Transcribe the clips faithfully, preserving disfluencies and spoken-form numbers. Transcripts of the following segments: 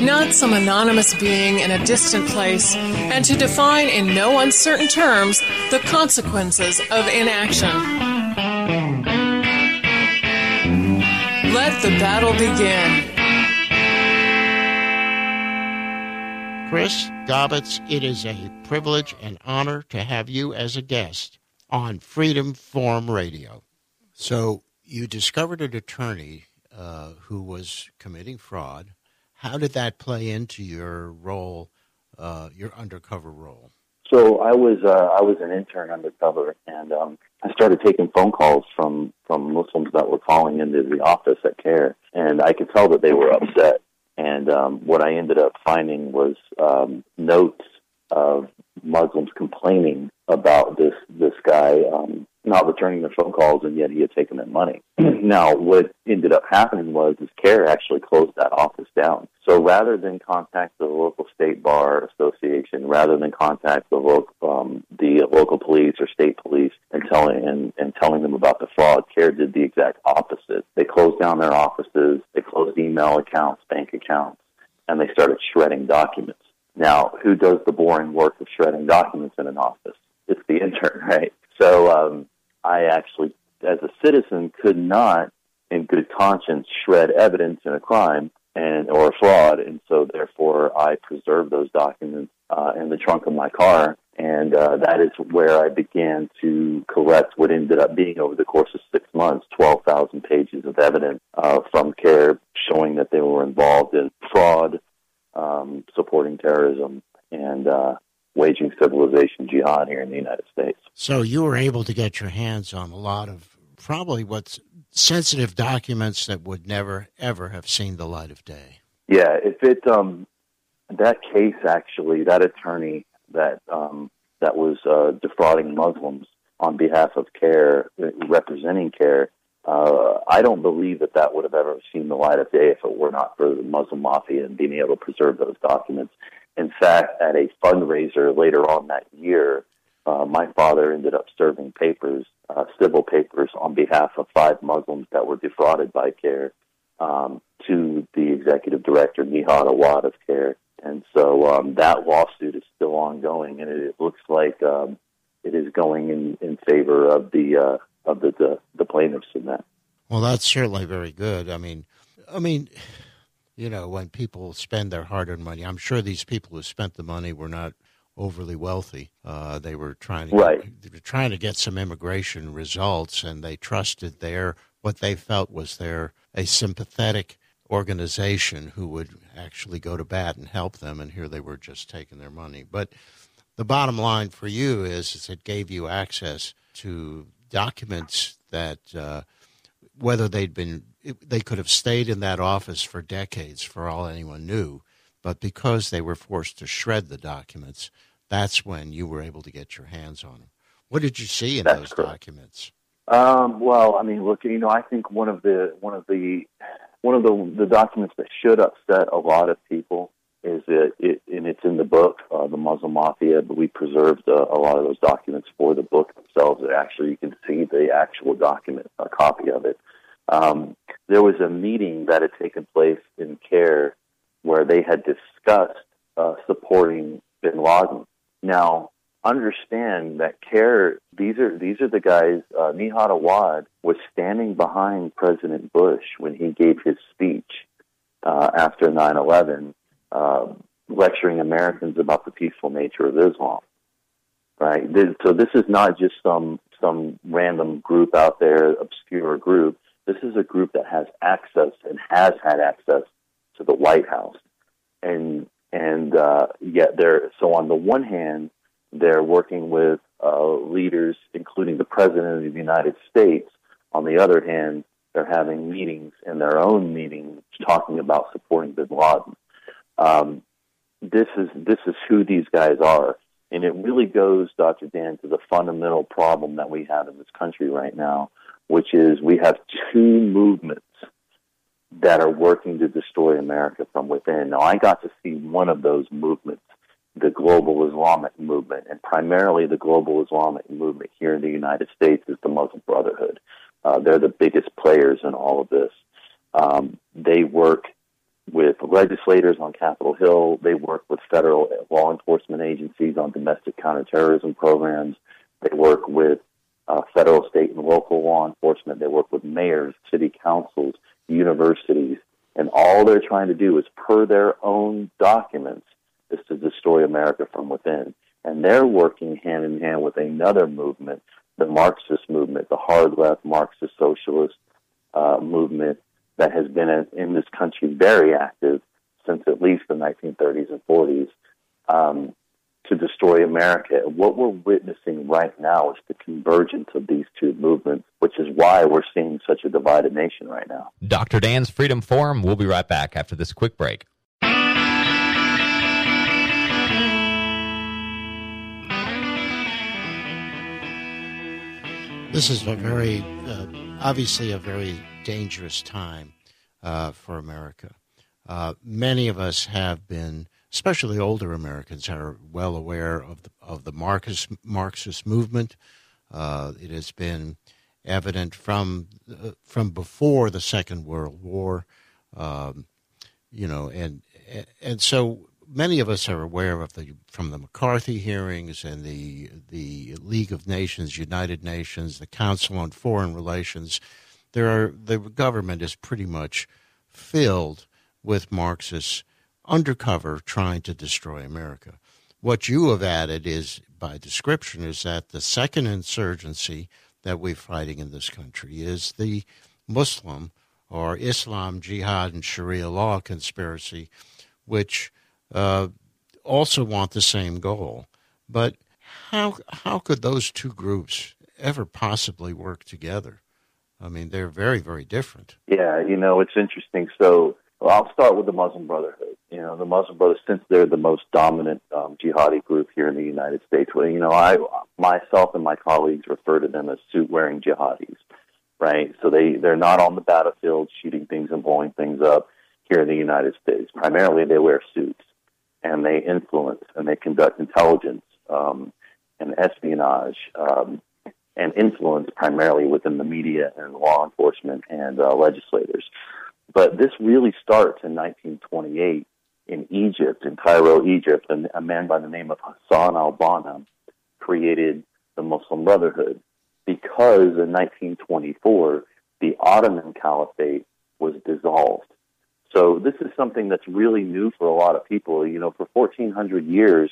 not some anonymous being in a distant place, and to define in no uncertain terms the consequences of inaction. Let the battle begin. Chris Dobitz, it is a privilege and honor to have you as a guest on Freedom Forum Radio. So you discovered an attorney uh, who was committing fraud. How did that play into your role, uh, your undercover role? So I was uh, I was an intern undercover, and um, I started taking phone calls from, from Muslims that were calling into the office at CARE, and I could tell that they were upset. And um, what I ended up finding was um, notes of Muslims complaining about this this guy um, not returning their phone calls, and yet he had taken their money. Now, what ended up happening was is CARE actually closed that office down. So rather than contact the local state bar association, rather than contact the local, um, the local police or state police and telling and, and telling them about the fraud, CARE did the exact opposite. They closed down their offices, they closed email accounts, bank accounts, and they started shredding documents. Now, who does the boring work of shredding documents in an office? It's the intern, right? So um, I actually, as a citizen, could not, in good conscience, shred evidence in a crime and or fraud, and so therefore I preserved those documents uh, in the trunk of my car, and uh, that is where I began to collect what ended up being, over the course of six months, twelve thousand pages of evidence uh, from CARE showing that they were involved in fraud, Um, supporting terrorism, and uh, waging civilization jihad here in the United States. So you were able to get your hands on a lot of probably what's sensitive documents that would never, ever have seen the light of day. Yeah, if it um, that case actually, that attorney that um, that was uh, defrauding Muslims on behalf of CARE, representing CARE, Uh, I don't believe that that would have ever seen the light of day if it were not for the Muslim Mafia and being able to preserve those documents. In fact, at a fundraiser later on that year, uh, my father ended up serving papers, uh, civil papers, on behalf of five Muslims that were defrauded by CARE um, to the executive director, Nihad Awad, of CARE. And so um, that lawsuit is still ongoing, and it, it looks like um, it is going in, in favor of the uh, of the, the, the plaintiffs in that. Well, that's certainly very good. I mean, I mean, you know, when people spend their hard-earned money, I'm sure these people who spent the money were not overly wealthy. Uh, they were trying to right. get, they were trying to get some immigration results, and they trusted their what they felt was their a sympathetic organization who would actually go to bat and help them. And here they were just taking their money. But the bottom line for you is, is it gave you access to documents that uh, whether they'd been, they could have stayed in that office for decades for all anyone knew, but because they were forced to shred the documents, that's when you were able to get your hands on them. What did you see in that's those correct. documents? Um, well, I mean, look, you know, I think one of the one of the one of the, the documents that should upset a lot of people is that it, and it's in the book, uh, The Muslim Mafia, but we preserved uh, a lot of those documents for the book themselves. That actually, you can see the actual document, a copy of it. Um, there was a meeting that had taken place in CARE where they had discussed uh, supporting bin Laden. Now, understand that CARE, these are these are the guys, uh, Nihad Awad was standing behind President Bush when he gave his speech uh, after nine eleven, Uh, lecturing Americans about the peaceful nature of Islam, right? This, so this is not just some some random group out there, obscure group. This is a group that has access and has had access to the White House. And and uh, yet they're, so on the one hand, they're working with uh, leaders, including the President of the United States. On the other hand, they're having meetings in their own meetings talking about supporting bin Laden. Um, this is this is who these guys are. And it really goes, Doctor Dan, to the fundamental problem that we have in this country right now, which is we have two movements that are working to destroy America from within. Now, I got to see one of those movements, the global Islamic movement, and primarily the global Islamic movement here in the United States is the Muslim Brotherhood. Uh, they're the biggest players in all of this. Um, they work with legislators on Capitol Hill. They work with federal law enforcement agencies on domestic counterterrorism programs. They work with uh, federal, state, and local law enforcement. They work with mayors, city councils, universities, and all they're trying to do is, per their own documents, is to destroy America from within. And they're working hand in hand with another movement, the Marxist movement, the hard left Marxist socialist uh, movement that has been in, in this country very active since at least the nineteen thirties and forties um, to destroy America. And what we're witnessing right now is the convergence of these two movements, which is why we're seeing such a divided nation right now. Doctor Dan's Freedom Forum. We'll be right back after this quick break. This is a very, uh, obviously a very dangerous time uh, for America. Uh, many of us have been, especially older Americans, are well aware of the, of the Marxist, Marxist movement. Uh, it has been evident from uh, from before the Second World War, um, you know, and and so many of us are aware of the from the McCarthy hearings and the the League of Nations, United Nations, the Council on Foreign Relations. There are the government is pretty much filled with Marxists undercover trying to destroy America. What you have added is, by description, is that the second insurgency that we're fighting in this country is the Muslim or Islam, Jihad, and Sharia law conspiracy, which Uh, also want the same goal. But how how could those two groups ever possibly work together? I mean, they're very, very different. Yeah, you know, it's interesting. So well, I'll start with the Muslim Brotherhood. You know, the Muslim Brotherhood, since they're the most dominant um, jihadi group here in the United States, well, you know, I myself and my colleagues refer to them as suit-wearing jihadis, right? So they, they're not on the battlefield shooting things and blowing things up here in the United States. Primarily, they wear suits. And they influence, and they conduct intelligence um, and espionage um, and influence primarily within the media and law enforcement and uh, legislators. But this really starts in nineteen twenty-eight in Egypt, in Cairo, Egypt, and a man by the name of Hassan al-Banna created the Muslim Brotherhood because in nineteen twenty-four, the Ottoman Caliphate was dissolved. So this is something that's really new for a lot of people. You know, for fourteen hundred years,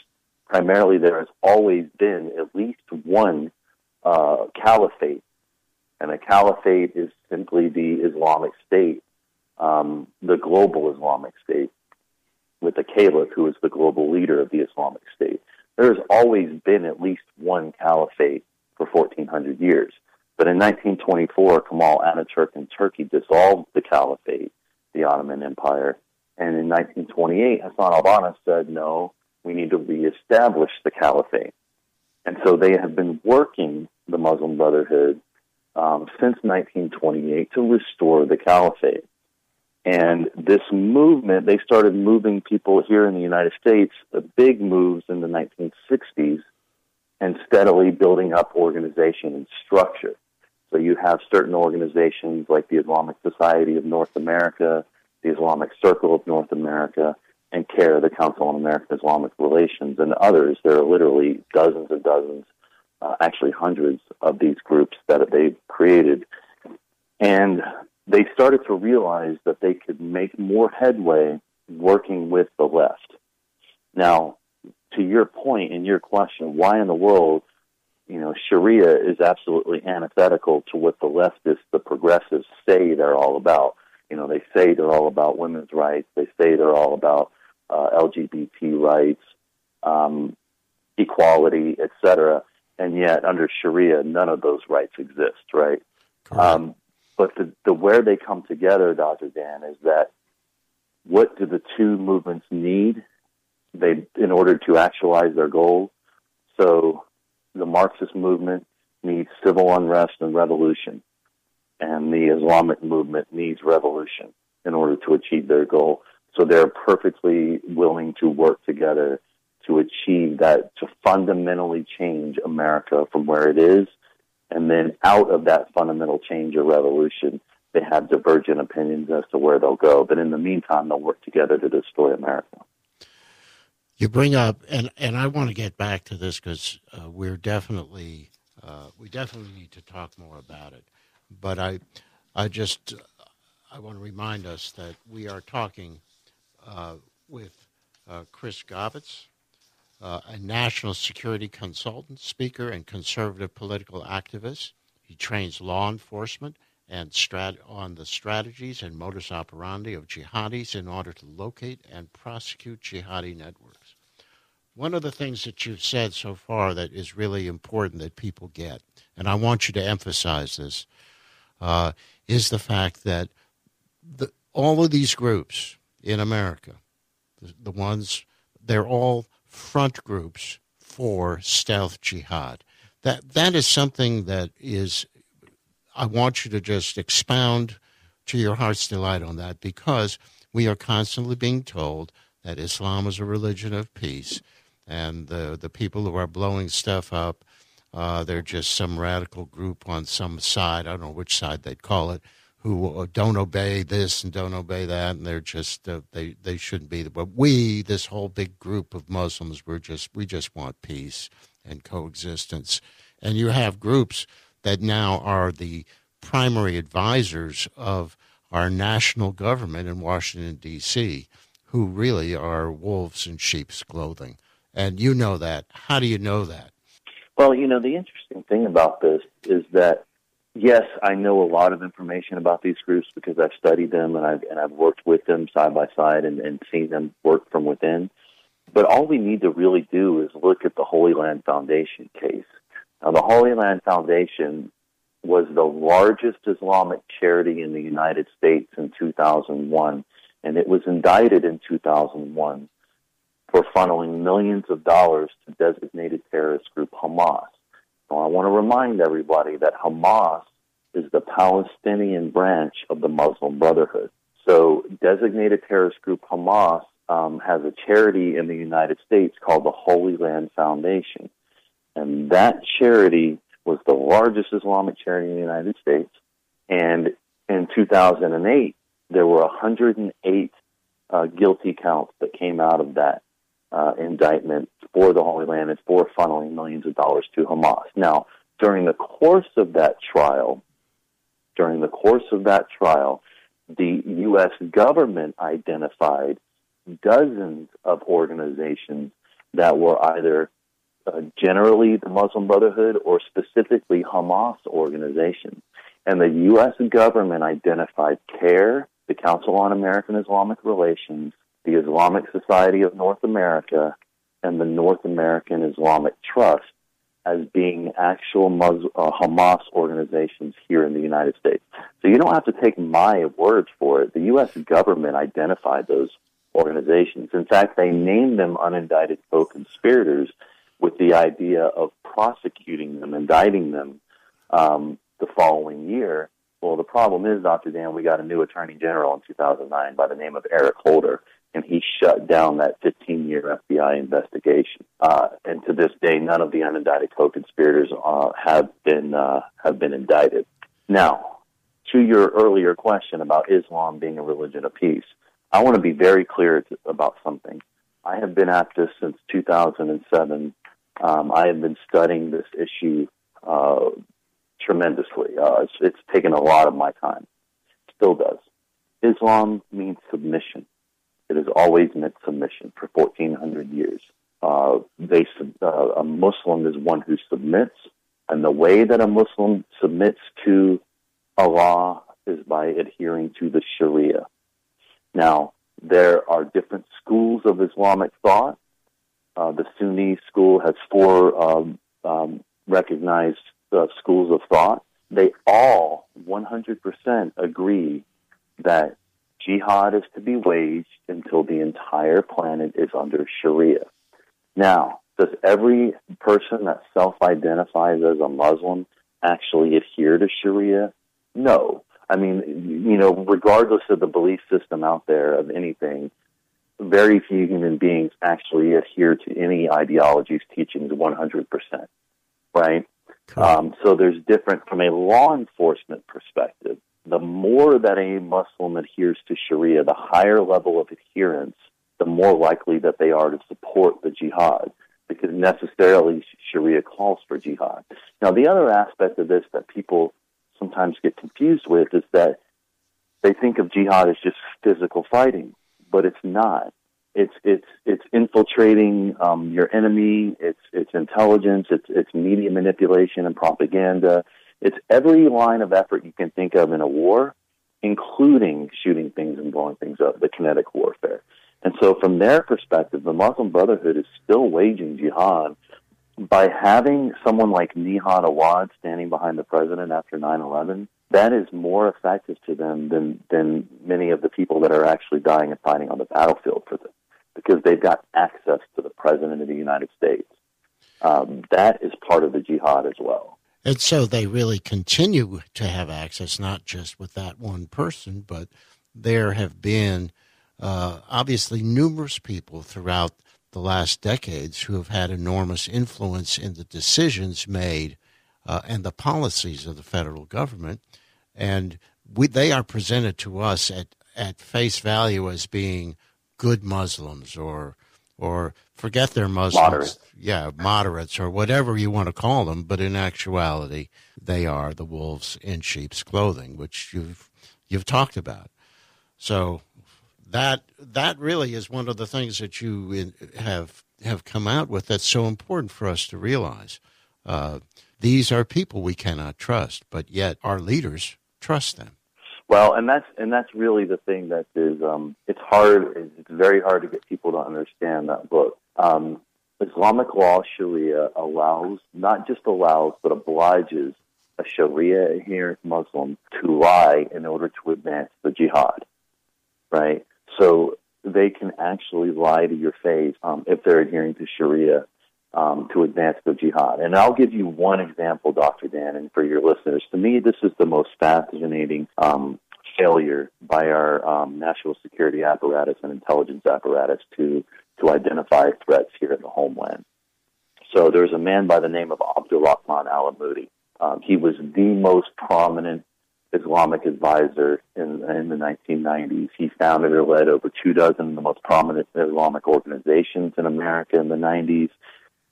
primarily there has always been at least one uh, caliphate. And a caliphate is simply the Islamic State, um, the global Islamic State, with the caliph, who is the global leader of the Islamic State. There has always been at least one caliphate for fourteen hundred years. But in nineteen twenty-four, Kemal Ataturk in Turkey dissolved the caliphate, the Ottoman Empire. And in nineteen twenty-eight, Hassan al-Banna said, no, we need to reestablish the caliphate. And so they have been working, the Muslim Brotherhood, um, since nineteen twenty-eight to restore the caliphate. And this movement, they started moving people here in the United States, the big moves in the nineteen sixties, and steadily building up organization and structure. So you have certain organizations like the Islamic Society of North America, the Islamic Circle of North America, and CARE, the Council on American-Islamic Relations, and others. There are literally dozens and dozens, uh, actually hundreds of these groups that they've created. And they started to realize that they could make more headway working with the left. Now, to your point and your question, why in the world you know, Sharia is absolutely antithetical to what the leftists, the progressives, say they're all about. You know, they say they're all about women's rights. They say they're all about uh, L G B T rights, um, equality, et cetera. And yet, under Sharia, none of those rights exist, right? Um, but the, the where they come together, Doctor Dan, is that what do the two movements need they in order to actualize their goals? So the Marxist movement needs civil unrest and revolution, and the Islamic movement needs revolution in order to achieve their goal. So they're perfectly willing to work together to achieve that, to fundamentally change America from where it is. And then out of that fundamental change or revolution, they have divergent opinions as to where they'll go. But in the meantime, they'll work together to destroy America. You bring up, and, and I want to get back to this because uh, we're definitely, uh, we definitely need to talk more about it. But I, I just, I want to remind us that we are talking uh, with uh, Chris Dobitz, uh, a national security consultant, speaker, and conservative political activist. He trains law enforcement and strat- on the strategies and modus operandi of jihadis in order to locate and prosecute jihadi networks. One of the things that you've said so far that is really important that people get, and I want you to emphasize this, Uh, is the fact that the, all of these groups in America, the, the ones, they're all front groups for stealth jihad. That that is something that is, I want you to just expound to your heart's delight on that, because we are constantly being told that Islam is a religion of peace, and the, the people who are blowing stuff up, Uh, they're just some radical group on some side, I don't know which side they'd call it, who don't obey this and don't obey that, and they're just, uh, they, they shouldn't be there. But we, this whole big group of Muslims, we're just, we just want peace and coexistence. And you have groups that now are the primary advisors of our national government in Washington, D C, who really are wolves in sheep's clothing. And you know that. How do you know that? Well, you know, the interesting thing about this is that, yes, I know a lot of information about these groups because I've studied them and I've, and I've worked with them side by side and, and seen them work from within. But all we need to really do is look at the Holy Land Foundation case. Now, the Holy Land Foundation was the largest Islamic charity in the United States in two thousand one, and it was indicted in two thousand one. For funneling millions of dollars to designated terrorist group Hamas. Now, I want to remind everybody that Hamas is the Palestinian branch of the Muslim Brotherhood. So designated terrorist group Hamas um, has a charity in the United States called the Holy Land Foundation. And that charity was the largest Islamic charity in the United States. And in two thousand eight, there were one hundred eight uh, guilty counts that came out of that Uh, indictment for the Holy Land and for funneling millions of dollars to Hamas. Now, during the course of that trial, during the course of that trial, the U S government identified dozens of organizations that were either uh, generally the Muslim Brotherhood or specifically Hamas organizations. And the U S government identified CARE, the Council on American-Islamic Relations, the Islamic Society of North America, and the North American Islamic Trust as being actual Muslim, uh, Hamas organizations here in the United States. So you don't have to take my word for it. The U S government identified those organizations. In fact, they named them unindicted co-conspirators with the idea of prosecuting them, indicting them um, the following year. Well, the problem is, Doctor Dan, we got a new attorney general in two thousand nine by the name of Eric Holder, and he shut down that fifteen-year F B I investigation. Uh, and to this day, none of the unindicted co-conspirators uh, have been uh, have been indicted. Now, to your earlier question about Islam being a religion of peace, I want to be very clear to, about something. I have been at this since two thousand seven. Um, I have been studying this issue uh, tremendously. Uh, it's, it's taken a lot of my time. It still does. Islam means submission. It has always meant submission for fourteen hundred years. Uh, they, uh, a Muslim is one who submits, And the way that a Muslim submits to Allah is by adhering to the Sharia. Now, there are different schools of Islamic thought. Uh, the Sunni school has four um, um, recognized uh, schools of thought. They all one hundred percent agree that jihad is to be waged until the entire planet is under Sharia. Now, does every person that self-identifies as a Muslim actually adhere to Sharia? No. I mean, you know, regardless of the belief system out there of anything, very few human beings actually adhere to any ideology's teachings one hundred percent, right? Cool. Um, so there's different, from a law enforcement perspective, the more that a Muslim adheres to Sharia, the higher level of adherence, the more likely that they are to support the jihad, because necessarily Sharia calls for jihad. Now, the other aspect of this that people sometimes get confused with is that they think of jihad as just physical fighting, but it's not. It's it's it's infiltrating um, your enemy. It's it's intelligence. It's it's media manipulation and propaganda. It's every line of effort you can think of in a war, including shooting things and blowing things up, the kinetic warfare. And so from their perspective, the Muslim Brotherhood is still waging jihad by having someone like Nihad Awad standing behind the president after nine eleven. That is more effective to them than, than many of the people that are actually dying and fighting on the battlefield for them, because they've got access to the president of the United States. Um, that is part of the jihad as well. And so they really continue to have access, not just with that one person, but there have been uh, obviously numerous people throughout the last decades who have had enormous influence in the decisions made Uh, and the policies of the federal government, and we, they are presented to us at, at face value as being good Muslims, or or forget they're Muslims, Moderate. yeah, moderates, or whatever you want to call them, but in actuality, they are the wolves in sheep's clothing, which you've you've talked about. So that that really is one of the things that you in, have have come out with that's so important for us to realize. Uh, These are people we cannot trust, but yet our leaders trust them. Well, and that's and that's really the thing that is um, it's hard. It's very hard to get people to understand that book. Um, Islamic law, Sharia, allows, not just allows, but obliges a Sharia-adherent Muslim to lie in order to advance the jihad, right? So they can actually lie to your face um, if they're adhering to Sharia Um, to advance the jihad. And I'll give you one example, Doctor Dan, and for your listeners. To me, this is the most fascinating um, failure by our um, national security apparatus and intelligence apparatus to, to identify threats here in the homeland. So there's a man by the name of Abdurahman Alamoudi. Um, he was the most prominent Islamic advisor in, in the nineteen nineties. He founded or led over two dozen of the most prominent Islamic organizations in America in the nineties.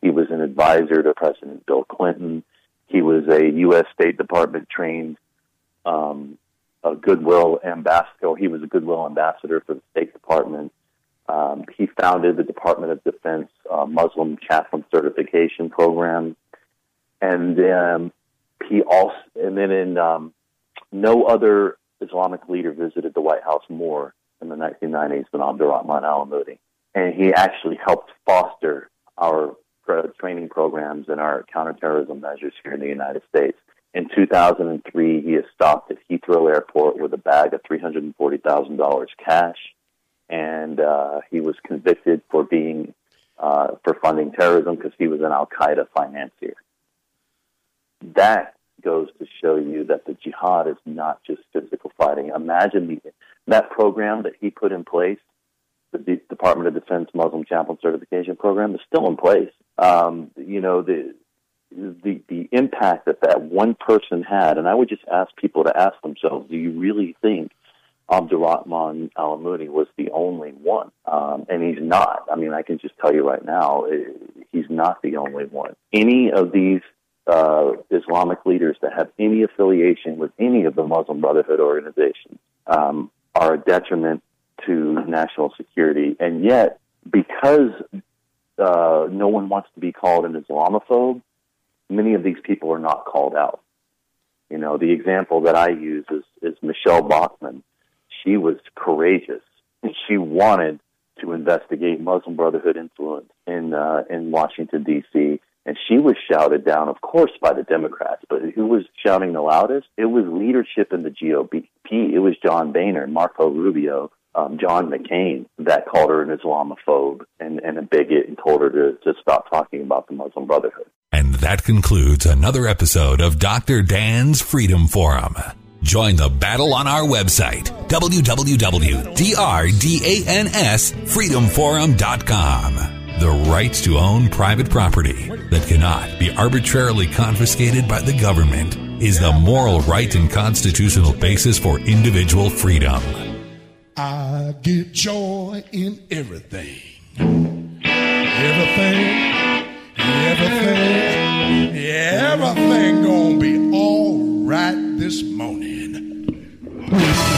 He was an advisor to President Bill Clinton. He was a U S State Department-trained um, a goodwill ambassador. He was a goodwill ambassador for the State Department. Um, he founded the Department of Defense uh, Muslim Chaplain Certification Program, and um, he also. And then, in um, no other Islamic leader visited the White House more in the nineteen nineties than Abdurahman Alamoudi, and he actually helped foster our training programs and our counterterrorism measures here in the United States. In two thousand three, he is stopped at Heathrow Airport with a bag of three hundred forty thousand dollars cash, and uh, he was convicted for being uh, for funding terrorism because he was an al-Qaeda financier. That goes to show you that the jihad is not just physical fighting. Imagine the, that program that he put in place. The Department of Defense Muslim Chaplain Certification Program is still in place. Um, you know, the, the the impact that that one person had, and I would just ask people to ask themselves, do you really think Abdurahman Alamoudi was the only one? Um, and he's not. I mean, I can just tell you right now, he's not the only one. Any of these uh, Islamic leaders that have any affiliation with any of the Muslim Brotherhood organizations um, are a detriment to national security, and yet because uh, no one wants to be called an Islamophobe, many of these people are not called out. You know, the example that I use is, is Michelle Bachmann. She was courageous. She wanted to investigate Muslim Brotherhood influence in uh, in Washington, D C, and she was shouted down, of course, by the Democrats. But who was shouting the loudest? It was leadership in the G O P. It was John Boehner, Marco Rubio, um, John McCain that called her an Islamophobe and, and a bigot and told her to, to stop talking about the Muslim Brotherhood. And that concludes another episode of Doctor Dan's Freedom Forum. Join the battle on our website, w w w dot d r dans freedom forum dot com. The right to own private property that cannot be arbitrarily confiscated by the government is the moral right and constitutional basis for individual freedom. I get joy in everything. Everything, everything, everything gonna be all right this morning.